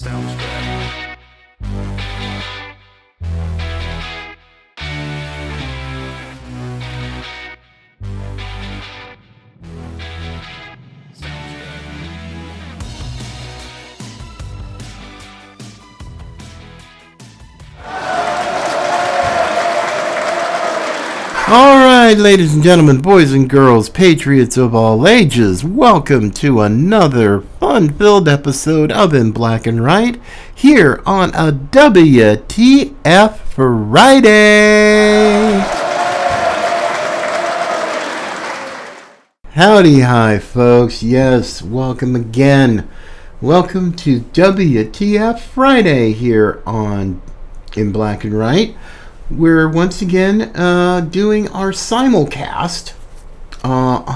Sounds good. Alright, ladies and gentlemen, boys and girls, patriots of all ages, welcome to another fun-filled episode of In Black and Right, here on a WTF Friday! Howdy, hi, folks. Yes, welcome again. Welcome to WTF Friday here on In Black and Right. We're once again doing our simulcast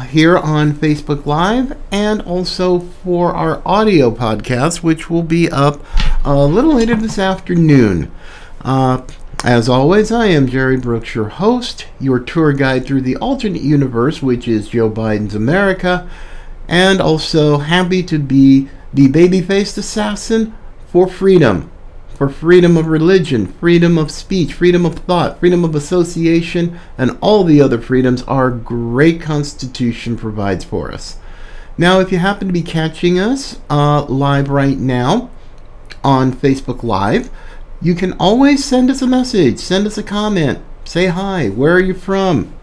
here on Facebook Live, and also for our audio podcast, which will be up a little later this afternoon. As always, I am Jerry Brooks, your host, your tour guide through the alternate universe, which is Joe Biden's America, and also happy to be the baby-faced assassin for freedom. For freedom of religion, freedom of speech, freedom of thought, freedom of association, and all the other freedoms our great Constitution provides for us. Now, if you happen to be catching us live right now on Facebook Live, you can always send us a message, send us a comment, say hi, where are you from?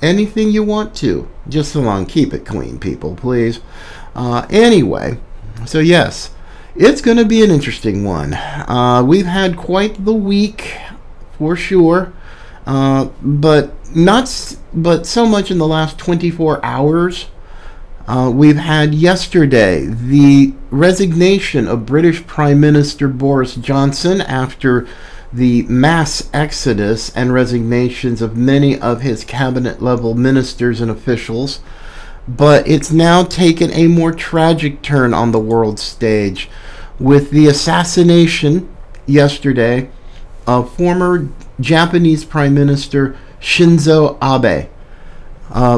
Anything you want to. Just so long, keep it clean, people, please. Anyway, so yes. It's going to be an interesting one. We've had quite the week, for sure, but so much in the last 24 hours. We've had yesterday the resignation of British Prime Minister Boris Johnson after the mass exodus and resignations of many of his cabinet-level ministers and officials. But it's now taken a more tragic turn on the world stage with the assassination yesterday of former Japanese Prime Minister Shinzo Abe.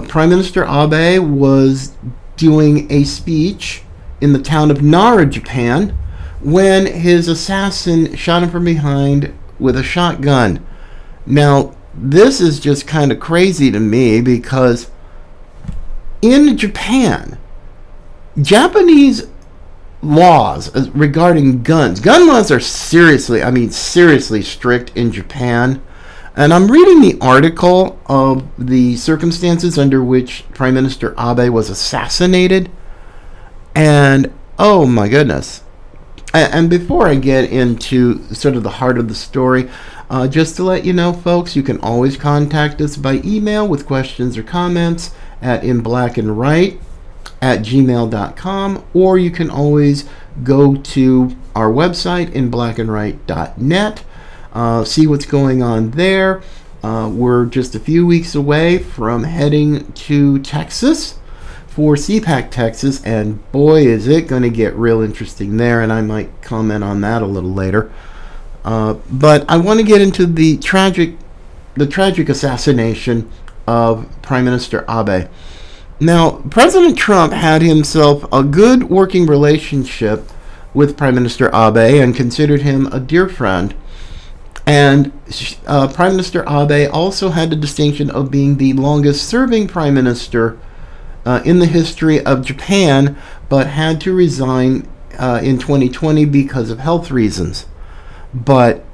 Prime Minister Abe was doing a speech in the town of Nara, Japan, when his assassin shot him from behind with a shotgun. Now, this is just kind of crazy to me because in Japan, Japanese laws regarding guns, gun laws are seriously strict in Japan. And I'm reading the article of the circumstances under which Prime Minister Abe was assassinated. And oh my goodness. And before I get into sort of the heart of the story, just to let you know, folks, you can always contact us by email with questions or comments at inblackandright@gmail.com, or you can always go to our website, inblackandright.net, see what's going on there. We're just a few weeks away from heading to Texas for CPAC Texas, and boy, is it going to get real interesting there, and I might comment on that a little later. But I want to get into the tragic assassination of Prime Minister Abe. Now, President Trump had himself a good working relationship with Prime Minister Abe and considered him a dear friend. And Prime Minister Abe also had the distinction of being the longest serving Prime Minister in the history of Japan, but had to resign in 2020 because of health reasons. But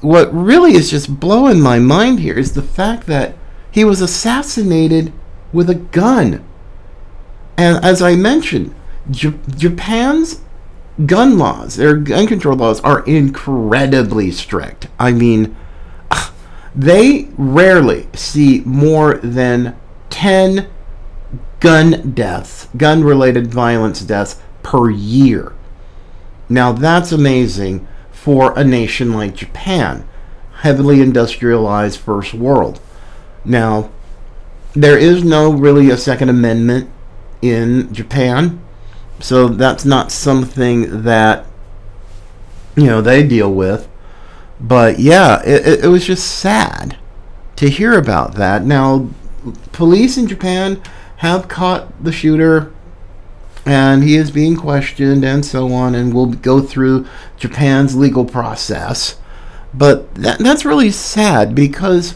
what really is just blowing my mind here is the fact that he was assassinated with a gun. And as I mentioned, Japan's gun laws, their gun control laws, are incredibly strict. I mean, they rarely see more than 10 gun deaths, gun-related violence deaths per year. Now, that's amazing for a nation like Japan, heavily industrialized first world. Now, there is no really a Second Amendment in Japan, so that's not something that, you know, they deal with. But yeah, it was just sad to hear about that. Now, police in Japan have caught the shooter. And he is being questioned and so on, and will go through Japan's legal process. But that's really sad because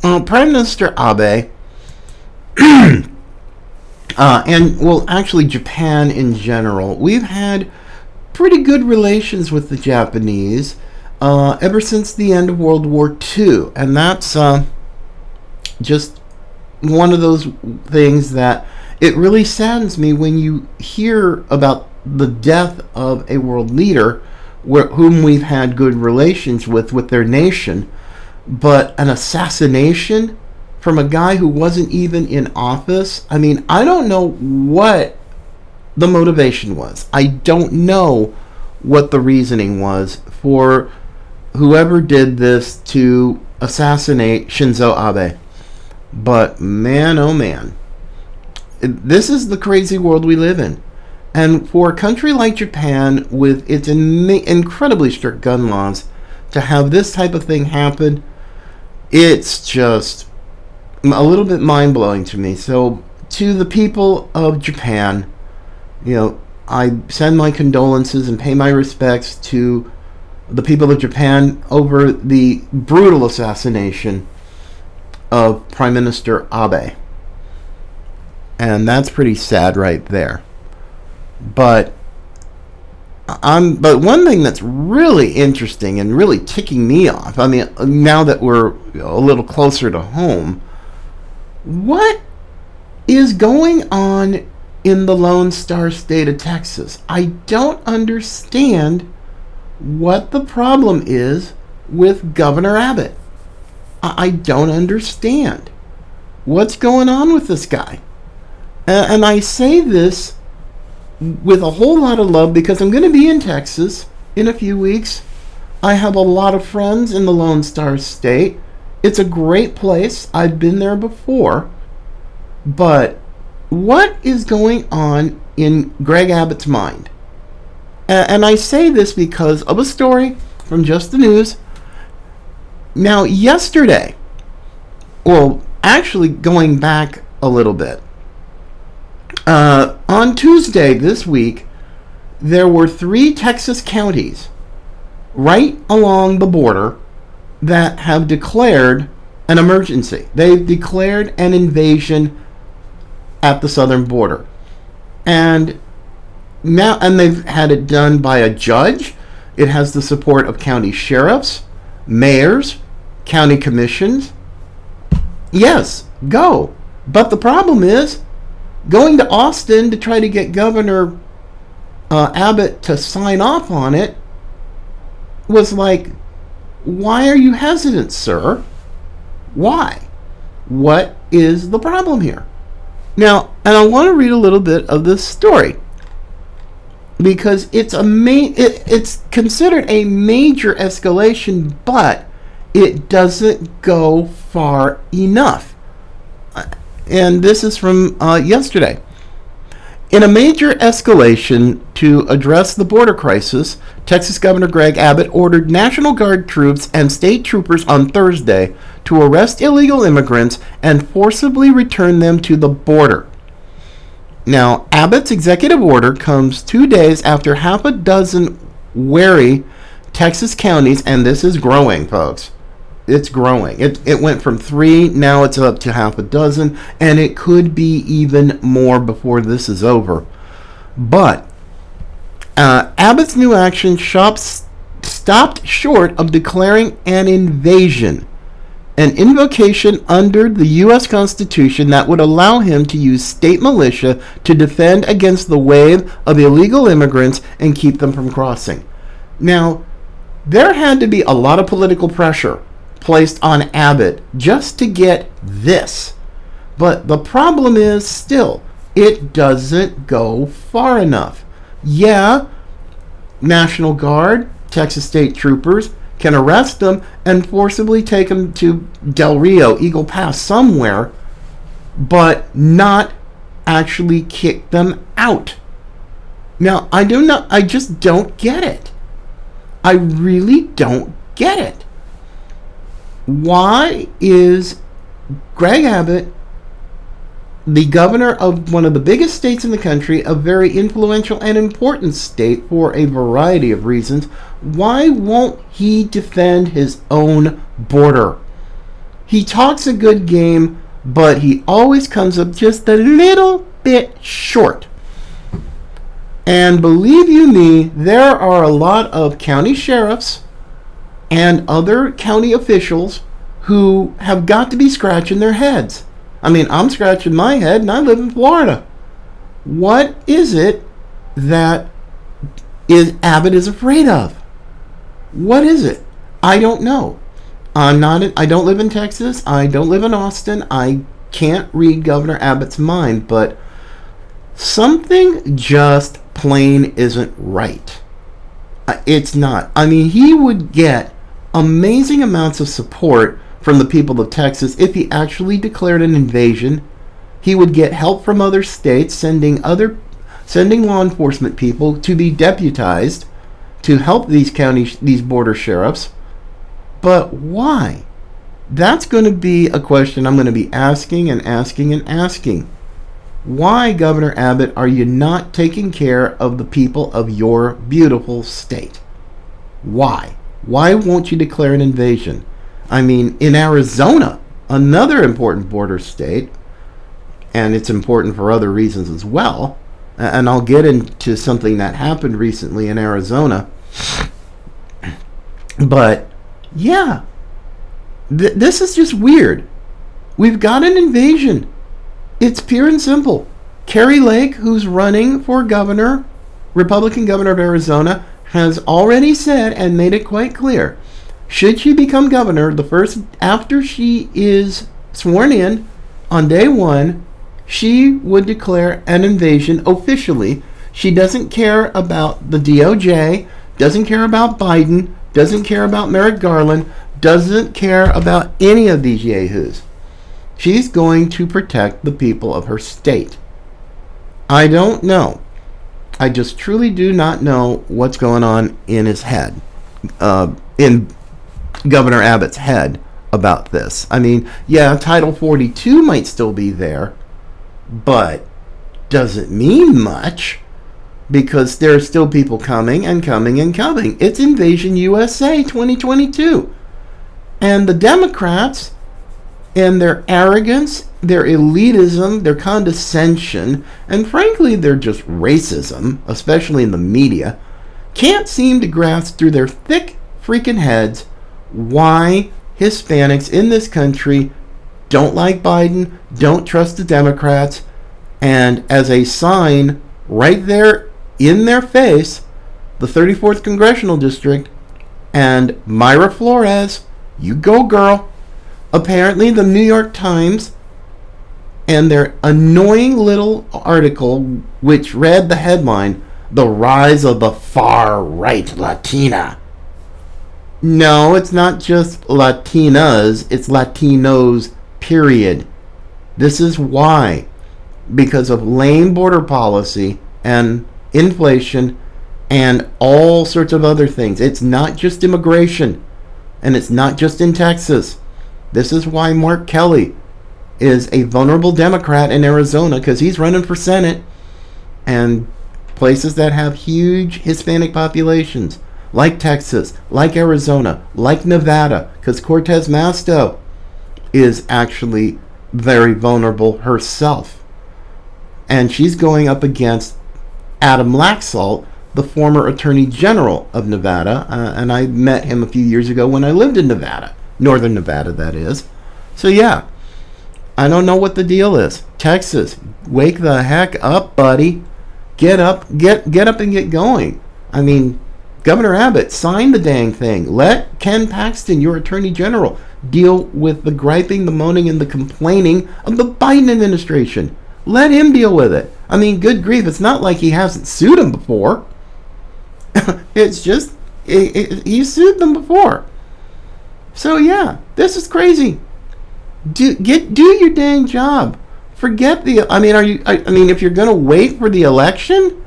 Prime Minister Abe and, well, actually Japan in general, we've had pretty good relations with the Japanese ever since the end of World War II. And that's just one of those things that it really saddens me when you hear about the death of a world leader whom we've had good relations with their nation, but an assassination from a guy who wasn't even in office. I mean, I don't know what the motivation was. I don't know what the reasoning was for whoever did this to assassinate Shinzo Abe. But man, oh man, this is the crazy world we live in. And for a country like Japan, with its incredibly strict gun laws, to have this type of thing happen, it's just a little bit mind-blowing to me. So, to the people of Japan, you know, I send my condolences and pay my respects to the people of Japan over the brutal assassination of Prime Minister Abe. And that's pretty sad right there. But one thing that's really interesting and really ticking me off, I mean, now that we're a little closer to home, what is going on in the Lone Star State of Texas? I don't understand what the problem is with Governor Abbott. I don't understand what's going on with this guy. And I say this with a whole lot of love because I'm going to be in Texas in a few weeks. I have a lot of friends in the Lone Star State. It's a great place. I've been there before. But what is going on in Greg Abbott's mind? And I say this because of a story from Just the News. Now, yesterday, well, actually going back a little bit, on Tuesday this week, there were 3 Texas counties right along the border that have declared an emergency. They've declared an invasion at the southern border. And they've had it done by a judge. It has the support of county sheriffs, mayors, county commissions. Yes, go. But the problem is, going to Austin to try to get Governor Abbott to sign off on it was like, why are you hesitant, sir? Why? What is the problem here? Now, and I want to read a little bit of this story because it's considered a major escalation, but it doesn't go far enough. And this is from yesterday. In a major escalation to address the border crisis, Texas Governor Greg Abbott ordered National Guard troops and state troopers on Thursday to arrest illegal immigrants and forcibly return them to the border. Now, Abbott's executive order comes 2 days after half a dozen wary Texas counties, and this is growing, folks. It's growing. It went from 3, now it's up to half a dozen, and it could be even more before this is over. But Abbott's new action stopped short of declaring an invasion, an invocation under the U.S. Constitution that would allow him to use state militia to defend against the wave of illegal immigrants and keep them from crossing. Now, there had to be a lot of political pressure placed on Abbott just to get this. But the problem is still, it doesn't go far enough. Yeah, National Guard, Texas State Troopers can arrest them and forcibly take them to Del Rio, Eagle Pass, somewhere, but not actually kick them out. Now, I just don't get it. I really don't get it. Why is Greg Abbott the governor of one of the biggest states in the country, a very influential and important state for a variety of reasons, why won't he defend his own border? He talks a good game, but he always comes up just a little bit short. And believe you me, there are a lot of county sheriffs and other county officials who have got to be scratching their heads. I mean, I'm scratching my head, and I live in Florida. What is it that Abbott is afraid of? What is it? I don't know. I don't live in Texas. I don't live in Austin. I can't read Governor Abbott's mind, but something just plain isn't right. It's not. I mean, he would get amazing amounts of support from the people of Texas if he actually declared an invasion. He would get help from other states, sending law enforcement people to be deputized to help these border sheriffs. But why? That's going to be a question I'm going to be asking and asking and asking. Why, Governor Abbott, are you not taking care of the people of your beautiful state? Why? Why won't you declare an invasion? I mean, in Arizona, another important border state, and it's important for other reasons as well, and I'll get into something that happened recently in Arizona, but yeah, this is just weird. We've got an invasion. It's pure and simple. Kerry Lake, who's running for governor, Republican governor of Arizona, has already said and made it quite clear, should she become governor, after she is sworn in on day one, she would declare an invasion officially. She doesn't care about the DOJ, doesn't care about Biden, doesn't care about Merrick Garland, doesn't care about any of these yahoos. She's going to protect the people of her state. I don't know. I just truly do not know what's going on in his head, in Governor Abbott's head about this. I mean, yeah, Title 42 might still be there, but doesn't mean much because there are still people coming and coming and coming. It's Invasion USA 2022. And the Democrats, and their arrogance, their elitism, their condescension, and frankly, their just racism, especially in the media, can't seem to grasp through their thick freaking heads why Hispanics in this country don't like Biden, don't trust the Democrats, and as a sign right there in their face, the 34th Congressional District and Myra Flores, you go girl. Apparently, the New York Times and their annoying little article, which read the headline, "The Rise of the Far Right Latina." No, it's not just Latinas, it's Latinos, period. This is why. Because of lame border policy and inflation and all sorts of other things. It's not just immigration, and it's not just in Texas. This is why Mark Kelly is a vulnerable Democrat in Arizona, because he's running for Senate, and places that have huge Hispanic populations, like Texas, like Arizona, like Nevada, because Cortez Masto is actually very vulnerable herself. And she's going up against Adam Laxalt, the former Attorney General of Nevada, and I met him a few years ago when I lived in Nevada. Northern Nevada, that is. So yeah, I don't know what the deal is. Texas, wake the heck up, buddy. Get up, get up and get going. I mean, Governor Abbott, sign the dang thing. Let Ken Paxton, your Attorney General, deal with the griping, the moaning, and the complaining of the Biden administration. Let him deal with it. I mean, good grief, it's not like he hasn't sued him before. It's just, he sued them before. So yeah, this is crazy. Do your dang job. Forget the. I mean, if you're gonna wait for the election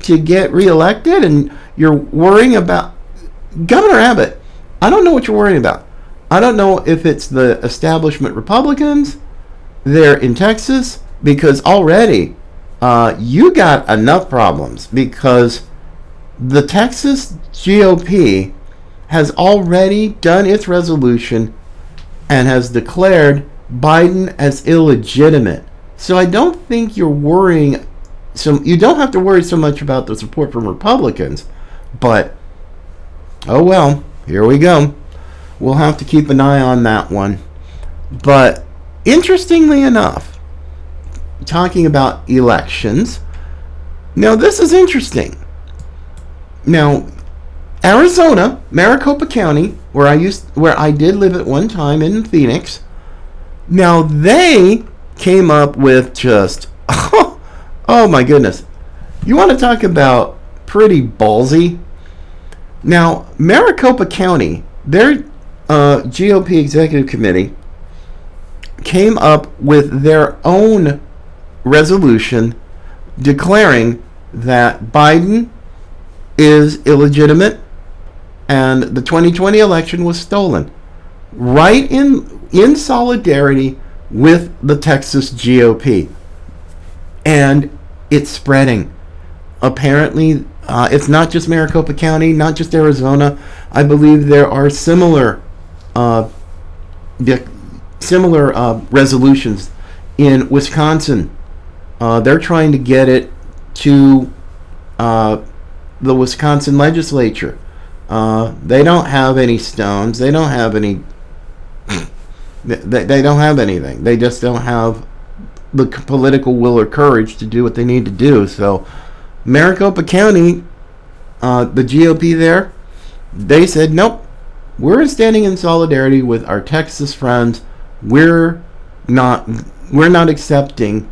to get reelected, and you're worrying about Governor Abbott, I don't know what you're worrying about. I don't know if it's the establishment Republicans there in Texas, because already you got enough problems, because the Texas GOP has already done its resolution and has declared Biden as illegitimate. So I don't think you're worrying. So you don't have to worry so much about the support from Republicans, but oh well, here we go. We'll have to keep an eye on that one. But interestingly enough, talking about elections, now this is interesting. Now, Arizona, Maricopa County, where I did live at one time in Phoenix, now they came up with just, oh my goodness, you want to talk about pretty ballsy? Now, Maricopa County, their GOP executive committee came up with their own resolution declaring that Biden is illegitimate and the 2020 election was stolen, right in solidarity with the Texas GOP. And it's spreading. Apparently, it's not just Maricopa County, not just Arizona. I believe there are similar resolutions in Wisconsin. They're trying to get it to the Wisconsin legislature. They don't have any stones. They don't have any. They don't have anything. They just don't have the political will or courage to do what they need to do. So Maricopa County, the GOP there, they said, nope, we're standing in solidarity with our Texas friends. We're not accepting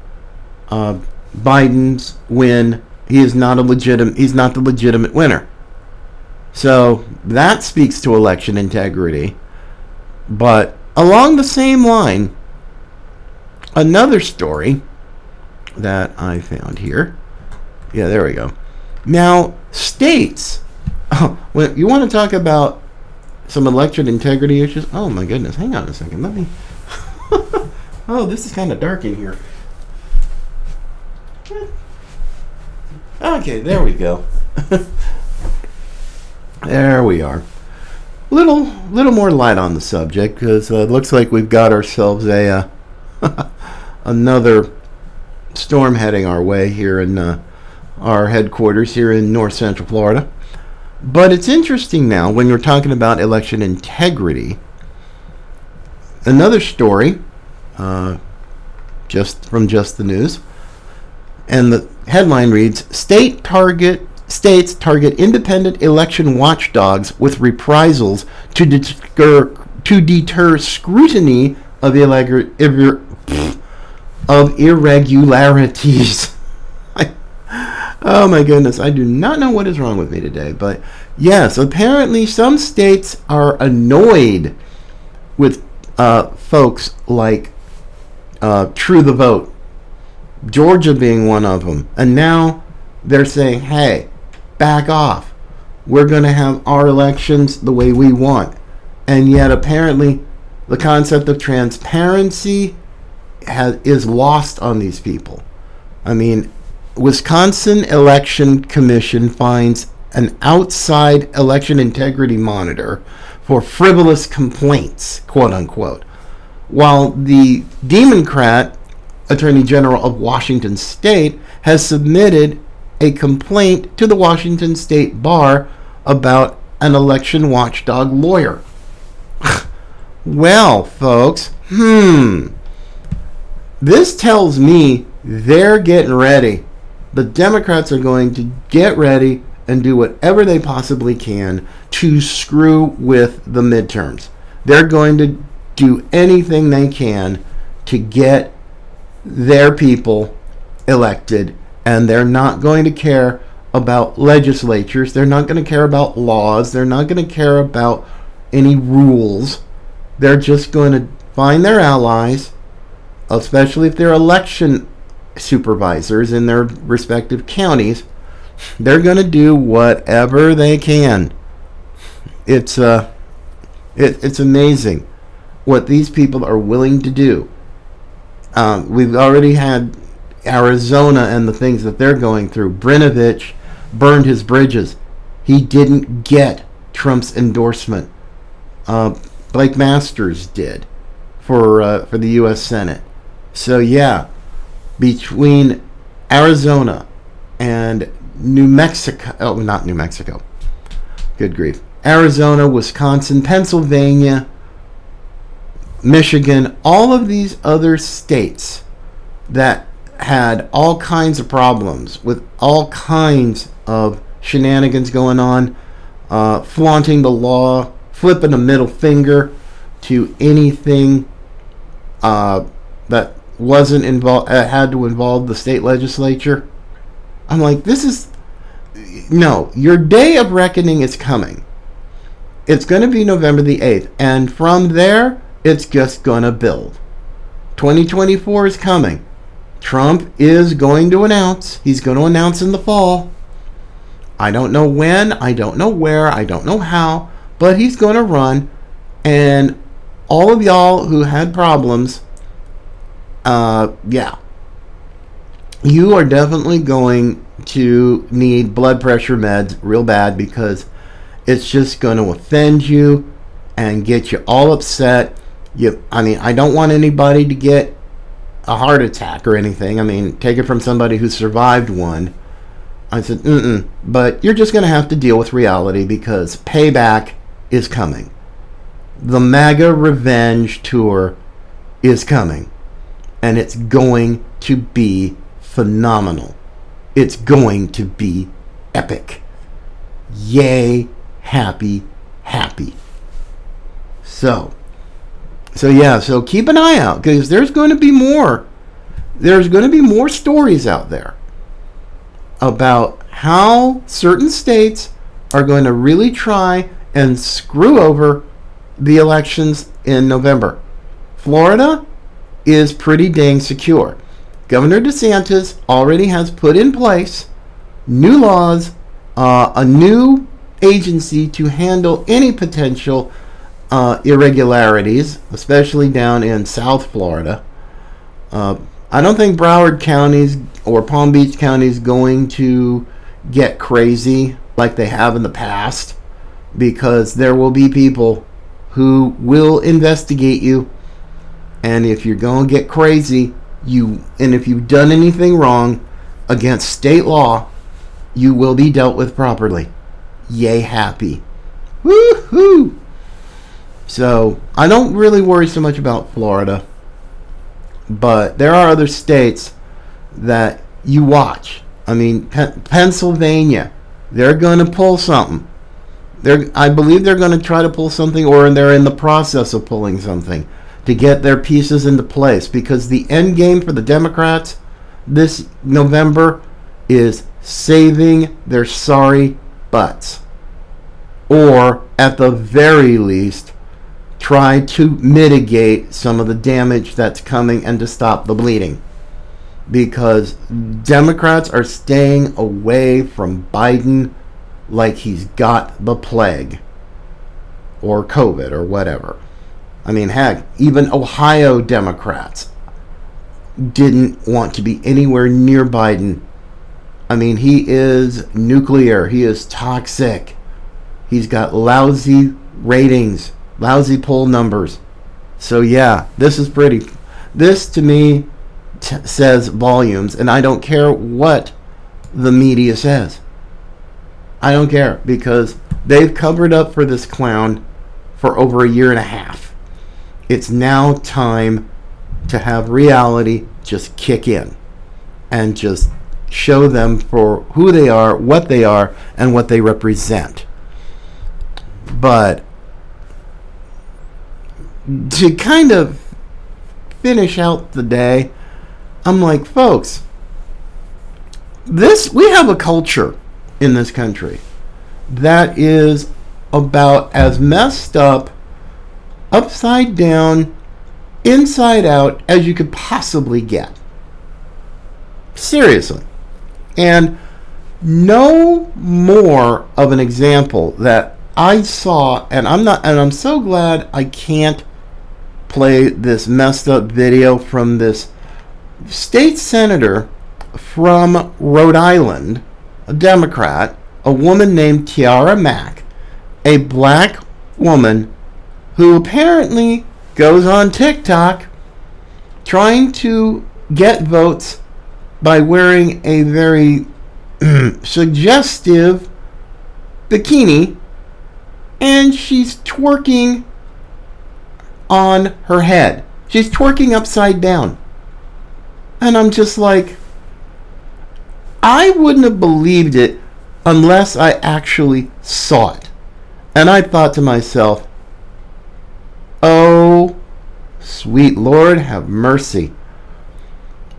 Biden's win. He's not the legitimate winner. So that speaks to election integrity. But along the same line, another story that I found here. Yeah, there we go. Now, states. When you want to talk about some election integrity issues? Oh, my goodness. Hang on a second. Let me... Oh, this is kind of dark in here. Okay, there we go. There we are. Little more light on the subject, because it looks like we've got ourselves a... another storm heading our way here in our headquarters here in north central Florida. But it's interesting now when you're talking about election integrity. Another story just from the news, and the headline reads, States target independent election watchdogs with reprisals to deter scrutiny of irregularities. Oh my goodness, I do not know what is wrong with me today. But yes, apparently some states are annoyed with folks like True the Vote, Georgia being one of them. And now they're saying, hey, back off. We're going to have our elections the way we want. And yet apparently the concept of transparency is lost on these people. I mean, Wisconsin Election Commission finds an outside election integrity monitor for frivolous complaints, quote unquote, while the Democrat Attorney General of Washington State has submitted a complaint to the Washington State Bar about an election watchdog lawyer. Well, folks, this tells me they're getting ready. The Democrats are going to get ready and do whatever they possibly can to screw with the midterms. They're going to do anything they can to get their people elected, and they're not going to care about legislatures. They're not going to care about laws. They're not going to care about any rules. They're just going to find their allies, especially if they're election supervisors in their respective counties. They're going to do whatever they can. It's amazing what these people are willing to do. We've already had Arizona and the things that they're going through. Brnovich burned his bridges. He didn't get Trump's endorsement. Blake Masters did for the U.S. Senate. So yeah, between Arizona and New Mexico, oh, not New Mexico, good grief, Arizona, Wisconsin, Pennsylvania, Michigan, all of these other states that had all kinds of problems with all kinds of shenanigans going on, flaunting the law, flipping a middle finger to anything that wasn't involved, had to involve the state legislature. I'm like, this is, no, your day of reckoning is coming. It's going to be November the 8th, and from there, it's just going to build. 2024 is coming. Trump is going to announce. He's going to announce in the fall. I don't know when, I don't know where, I don't know how, but he's going to run, and all of y'all who had problems, yeah, you are definitely going to need blood pressure meds real bad, because it's just going to offend you and get you all upset. I mean, I don't want anybody to get a heart attack or anything. I mean, take it from somebody who survived one. I said, but you're just going to have to deal with reality, because payback is coming. The MAGA revenge tour is coming, and it's going to be phenomenal. It's going to be epic. Yay, happy, happy. So yeah, so keep an eye out, because there's going to be more. There's going to be more stories out there about how certain states are going to really try and screw over the elections in November. Florida is pretty dang secure. Governor DeSantis already has put in place new laws, a new agency to handle any potential irregularities, especially down in South Florida. I don't think Broward County's or Palm Beach County's going to get crazy like they have in the past, because there will be people who will investigate you, and if you're going to get crazy, and if you've done anything wrong against state law, you will be dealt with properly. Yay, happy. Woohoo! So, I don't really worry so much about Florida, but there are other states that you watch. I mean, Pennsylvania, they're going to pull something. I believe they're going to try to pull something, or they're in the process of pulling something to get their pieces into place, because the end game for the Democrats this November is saving their sorry butts, or at the very least, try to mitigate some of the damage that's coming and to stop the bleeding, because Democrats are staying away from Biden like he's got the plague or COVID or whatever. I mean, heck, even Ohio Democrats didn't want to be anywhere near Biden. I mean, he is nuclear. He is toxic. He's got lousy ratings, lousy poll numbers. So yeah, this is pretty. This to me says volumes, and I don't care what the media says. I don't care, because they've covered up for this clown for over a year and a half. It's now time to have reality just kick in and just show them for who they are, what they are, and what they represent. But to kind of finish out the day, I'm like, folks, we have a culture in this country that is about as messed up, upside down, inside out as you could possibly get. Seriously. And no more of an example that I saw, and I'm so glad I can't play this messed up video from this state senator from Rhode Island, a Democrat, a woman named Tiara Mack, a black woman who apparently goes on TikTok trying to get votes by wearing a very suggestive bikini, and she's twerking on her head. She's twerking upside down. And I'm just like, I wouldn't have believed it unless I actually saw it. And I thought to myself, oh, sweet Lord, have mercy.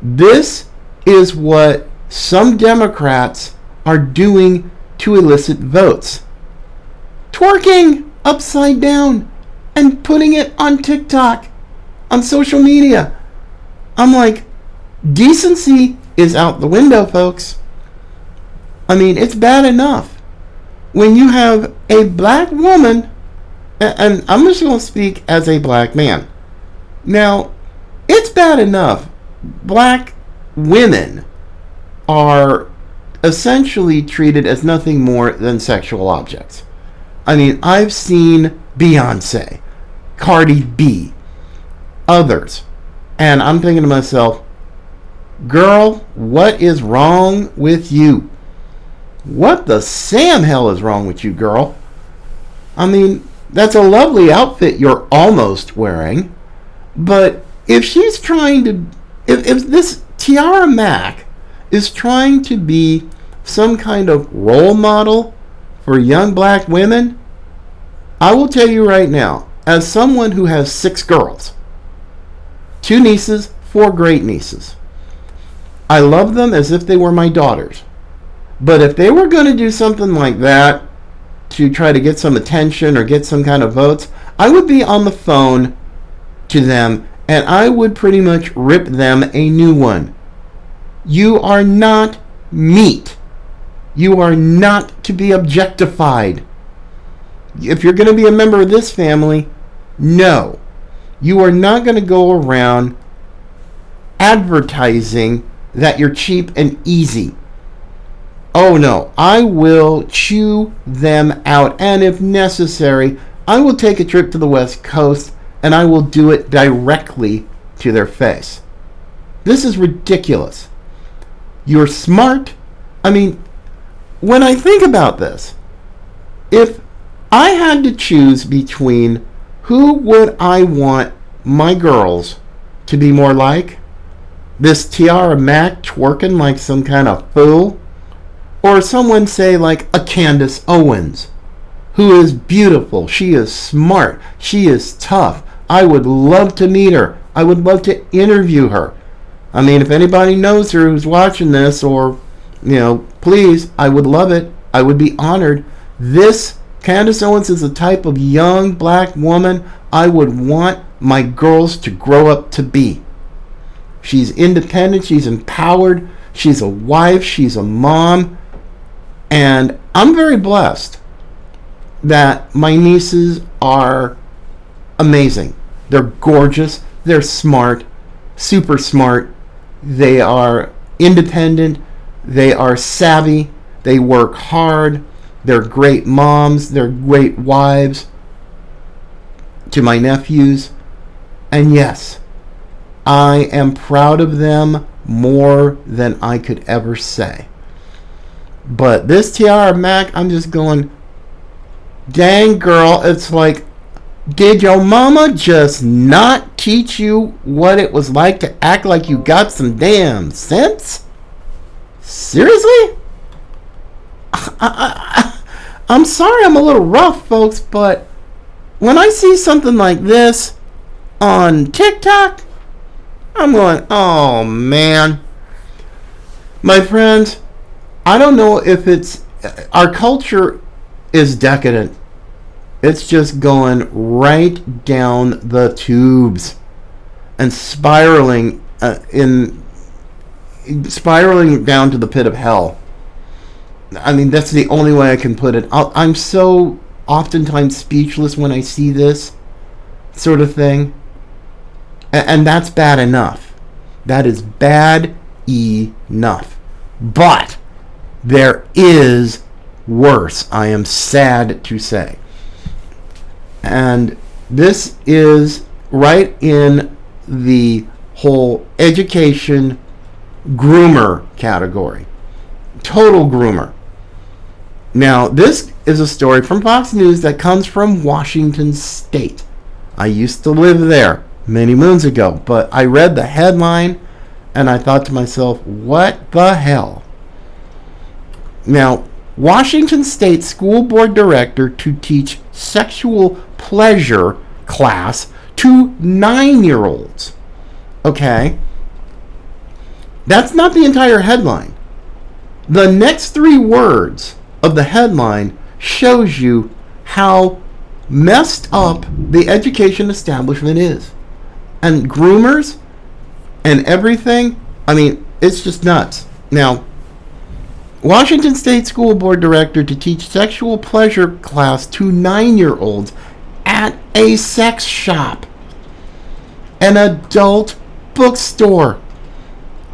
This is what some Democrats are doing to elicit votes. Twerking upside down and putting it on TikTok, on social media. I'm like, decency is out the window, folks. I mean, it's bad enough when you have a black woman, and I'm just going to speak as a black man. Now, it's bad enough. Black women are essentially treated as nothing more than sexual objects. I mean, I've seen Beyonce, Cardi B, others, and I'm thinking to myself, girl, what is wrong with you? What the Sam hell is wrong with you, girl? I mean, that's a lovely outfit you're almost wearing, but if she's trying to, if this Tiara Mack is trying to be some kind of role model for young black women, I will tell you right now, as someone who has 6 girls, 2 nieces, 4 great nieces, I love them as if they were my daughters. But if they were going to do something like that to try to get some attention or get some kind of votes, I would be on the phone to them and I would pretty much rip them a new one. You are not meat. You are not to be objectified. If you're going to be a member of this family, no. You are not going to go around advertising that you're cheap and easy. Oh no, I will chew them out, and if necessary, I will take a trip to the West Coast and I will do it directly to their face. This is ridiculous. You're smart. I mean, when I think about this, if I had to choose between who would I want my girls to be more like, this Tiara Mack twerking like some kind of fool, or someone say like a Candace Owens, who is beautiful, she is smart, she is tough. I would love to meet her. I would love to interview her. I mean, if anybody knows her who's watching this, or, you know, please, I would love it. I would be honored. This Candace Owens is the type of young black woman I would want my girls to grow up to be. She's independent, she's empowered, she's a wife, she's a mom, and I'm very blessed that my nieces are amazing. They're gorgeous, they're smart, super smart, they are independent, they are savvy, they work hard, they're great moms, they're great wives to my nephews, and yes, I am proud of them more than I could ever say. But this Tiara Mack, I'm just going, dang girl, it's like, did your mama just not teach you what it was like to act like you got some damn sense? Seriously? I'm sorry I'm a little rough, folks, but when I see something like this on TikTok, I'm going, oh man. My friends, I don't know if it's, our culture is decadent. It's just going right down the tubes and spiraling spiraling down to the pit of hell. I mean, that's the only way I can put it. I'm so oftentimes speechless when I see this sort of thing. And that's bad enough. That is bad enough. But there is worse, I am sad to say. And this is right in the whole education groomer category. Total groomer. Now, this is a story from Fox News that comes from Washington State. I used to live there many moons ago, but I read the headline and I thought to myself, what the hell? Now, Washington State School Board Director to teach sexual pleasure class to 9-year-olds. Okay? That's not the entire headline. The next three words of the headline shows you how messed up the education establishment is. And groomers and everything, I mean, it's just nuts. Now, Washington State School Board Director to teach sexual pleasure class to 9-year-olds at a sex shop. An adult bookstore.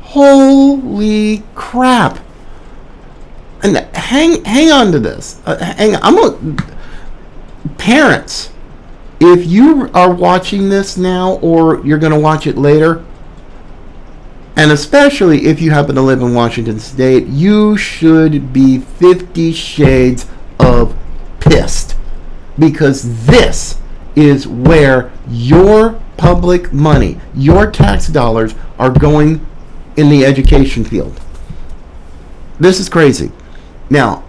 Holy crap. And hang on to this. Parents, if you are watching this now or you're going to watch it later, and especially if you happen to live in Washington State, you should be 50 shades of pissed. Because this is where your public money, your tax dollars are going in the education field. This is crazy. Now,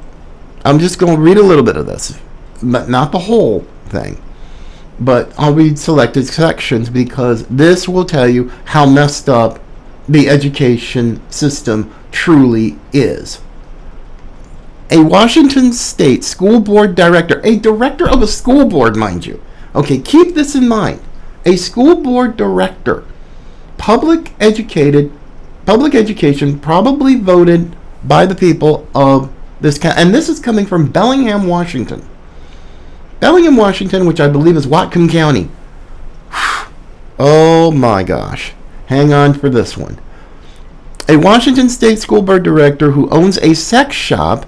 I'm just going to read a little bit of this, but not the whole thing. But I'll read selected sections because this will tell you how messed up the education system truly is. A Washington State school board director, a director of a school board, mind you. Okay, keep this in mind. A school board director, public education, probably voted by the people of this county. And this is coming from Bellingham, Washington. Bellingham, Washington, which I believe is Whatcom County. Oh my gosh. Hang on for this one. A Washington State school board director who owns a sex shop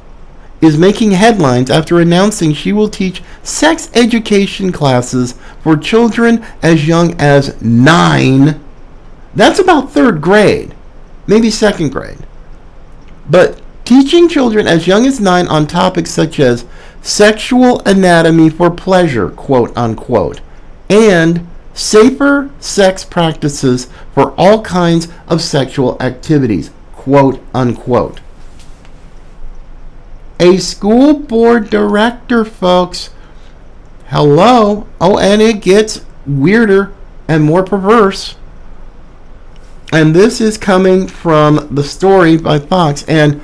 is making headlines after announcing she will teach sex education classes for children as young as 9. That's about 3rd grade, maybe 2nd grade. But teaching children as young as 9 on topics such as sexual anatomy for pleasure, quote unquote, and safer sex practices for all kinds of sexual activities, quote unquote. A school board director, folks. Hello. Oh, and it gets weirder and more perverse. And this is coming from the story by Fox. And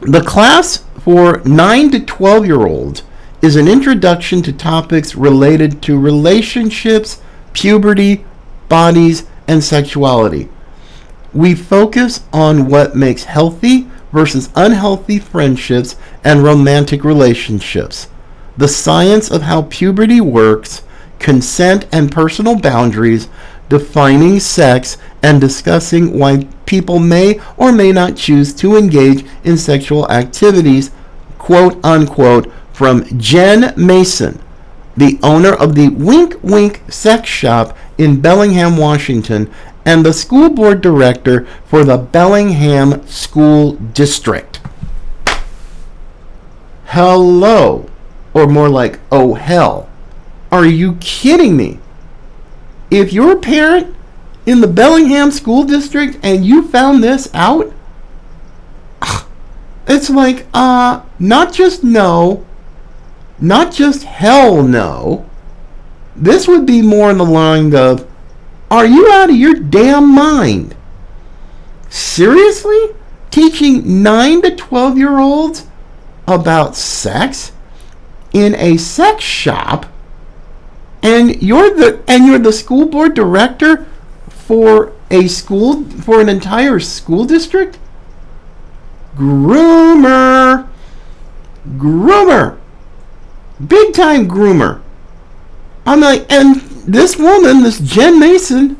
the class for 9 to 12-year-olds is an introduction to topics related to relationships, puberty, bodies, and sexuality. We focus on what makes healthy versus unhealthy friendships and romantic relationships, the science of how puberty works, consent and personal boundaries, defining sex, and discussing why people may or may not choose to engage in sexual activities, quote unquote, from Jen Mason, the owner of the Wink Wink sex shop in Bellingham, Washington, and the school board director for the Bellingham School District. Hello, or more like, oh hell. Are you kidding me? If you're a parent in the Bellingham School District and you found this out, it's like, not just no, not just hell no. This would be more in the line of, are you out of your damn mind? Seriously? Teaching 9 to 12-year-olds about sex in a sex shop? And you're the school board director for an entire school district? Groomer. Big time groomer. I'm like, and this woman, this Jen Mason,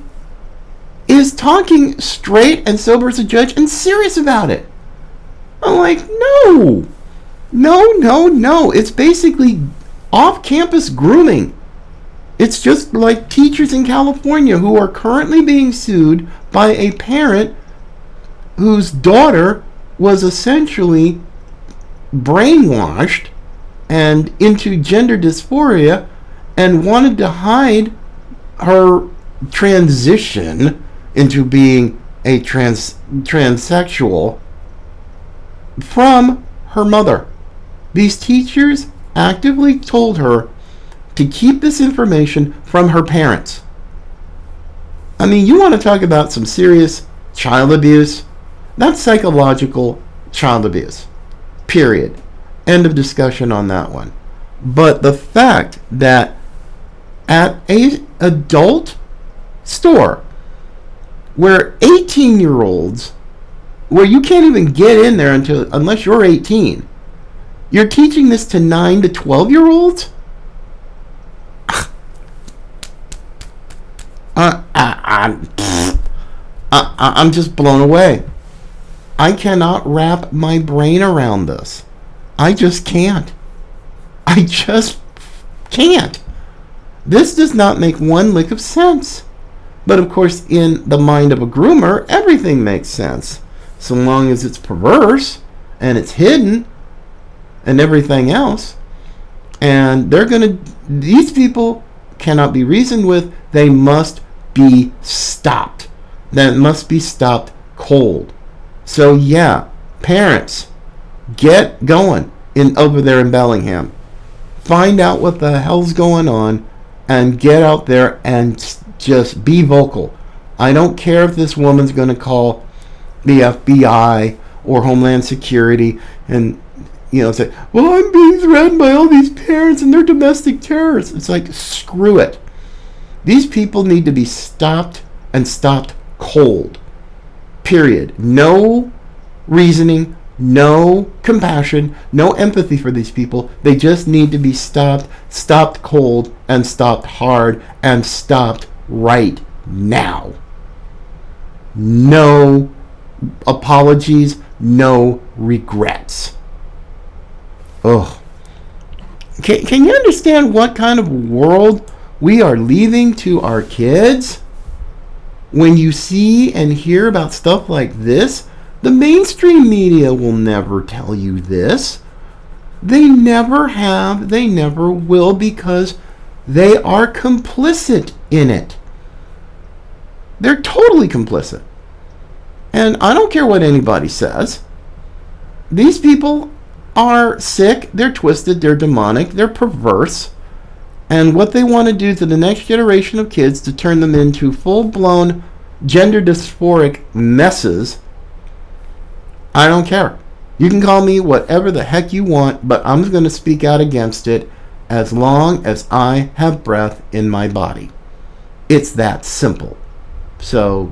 is talking straight and sober as a judge and serious about it. I'm like, no. It's basically off-campus grooming. It's just like teachers in California who are currently being sued by a parent whose daughter was essentially brainwashed and into gender dysphoria and wanted to hide her transition into being a transsexual from her mother. These teachers actively told her to keep this information from her parents. I mean, you want to talk about some serious child abuse? That's psychological child abuse. Period. End of discussion on that one. But the fact that at an adult store where 18-year-olds, where you can't even get in there unless you're 18, you're teaching this to 9 to 12-year-olds? I'm just blown away. I cannot wrap my brain around this. I just can't. I just can't. This does not make one lick of sense. But of course, in the mind of a groomer, everything makes sense. So long as it's perverse and it's hidden and everything else. And these people cannot be reasoned with. They must be stopped. That must be stopped cold. So yeah, parents, get going over there in Bellingham. Find out what the hell's going on and get out there and just be vocal. I don't care if this woman's going to call the FBI or Homeland Security and say, well, I'm being threatened by all these parents and they're domestic terrorists. It's like, screw it. These people need to be stopped and stopped cold. Period. No reasoning, no compassion, no empathy for these people. They just need to be stopped cold, and stopped hard, and stopped right now. No apologies, no regrets. Ugh. Can you understand what kind of world we are leaving to our kids? When you see and hear about stuff like this, the mainstream media will never tell you this. They never have, they never will, because they are complicit in it. They're totally complicit. And I don't care what anybody says. These people are sick, they're twisted, they're demonic, they're perverse. And what they want to do to the next generation of kids to turn them into full-blown gender dysphoric messes, I don't care. You can call me whatever the heck you want, but I'm going to speak out against it as long as I have breath in my body. It's that simple. So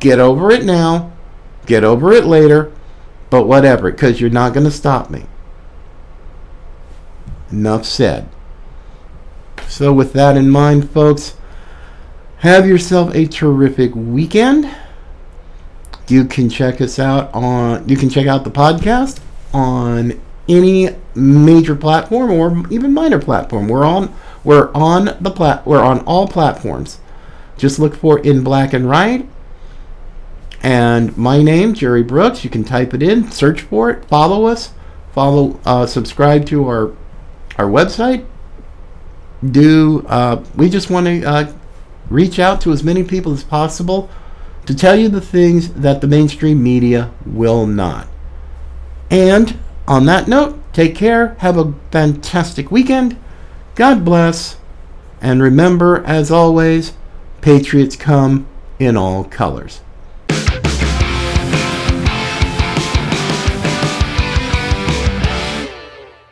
get over it now, get over it later, but whatever, because you're not going to stop me. Enough said. So with that in mind, folks, have yourself a terrific weekend. You can check out the podcast on any major platform or even minor platform. We're on all platforms. Just look for In Black and Right. And my name, Jerry Brooks. You can type it in, search for it, follow us, subscribe to our website. We just want to reach out to as many people as possible to tell you the things that the mainstream media will not. And on that note, take care, have a fantastic weekend, God bless, and remember, as always, patriots come in all colors.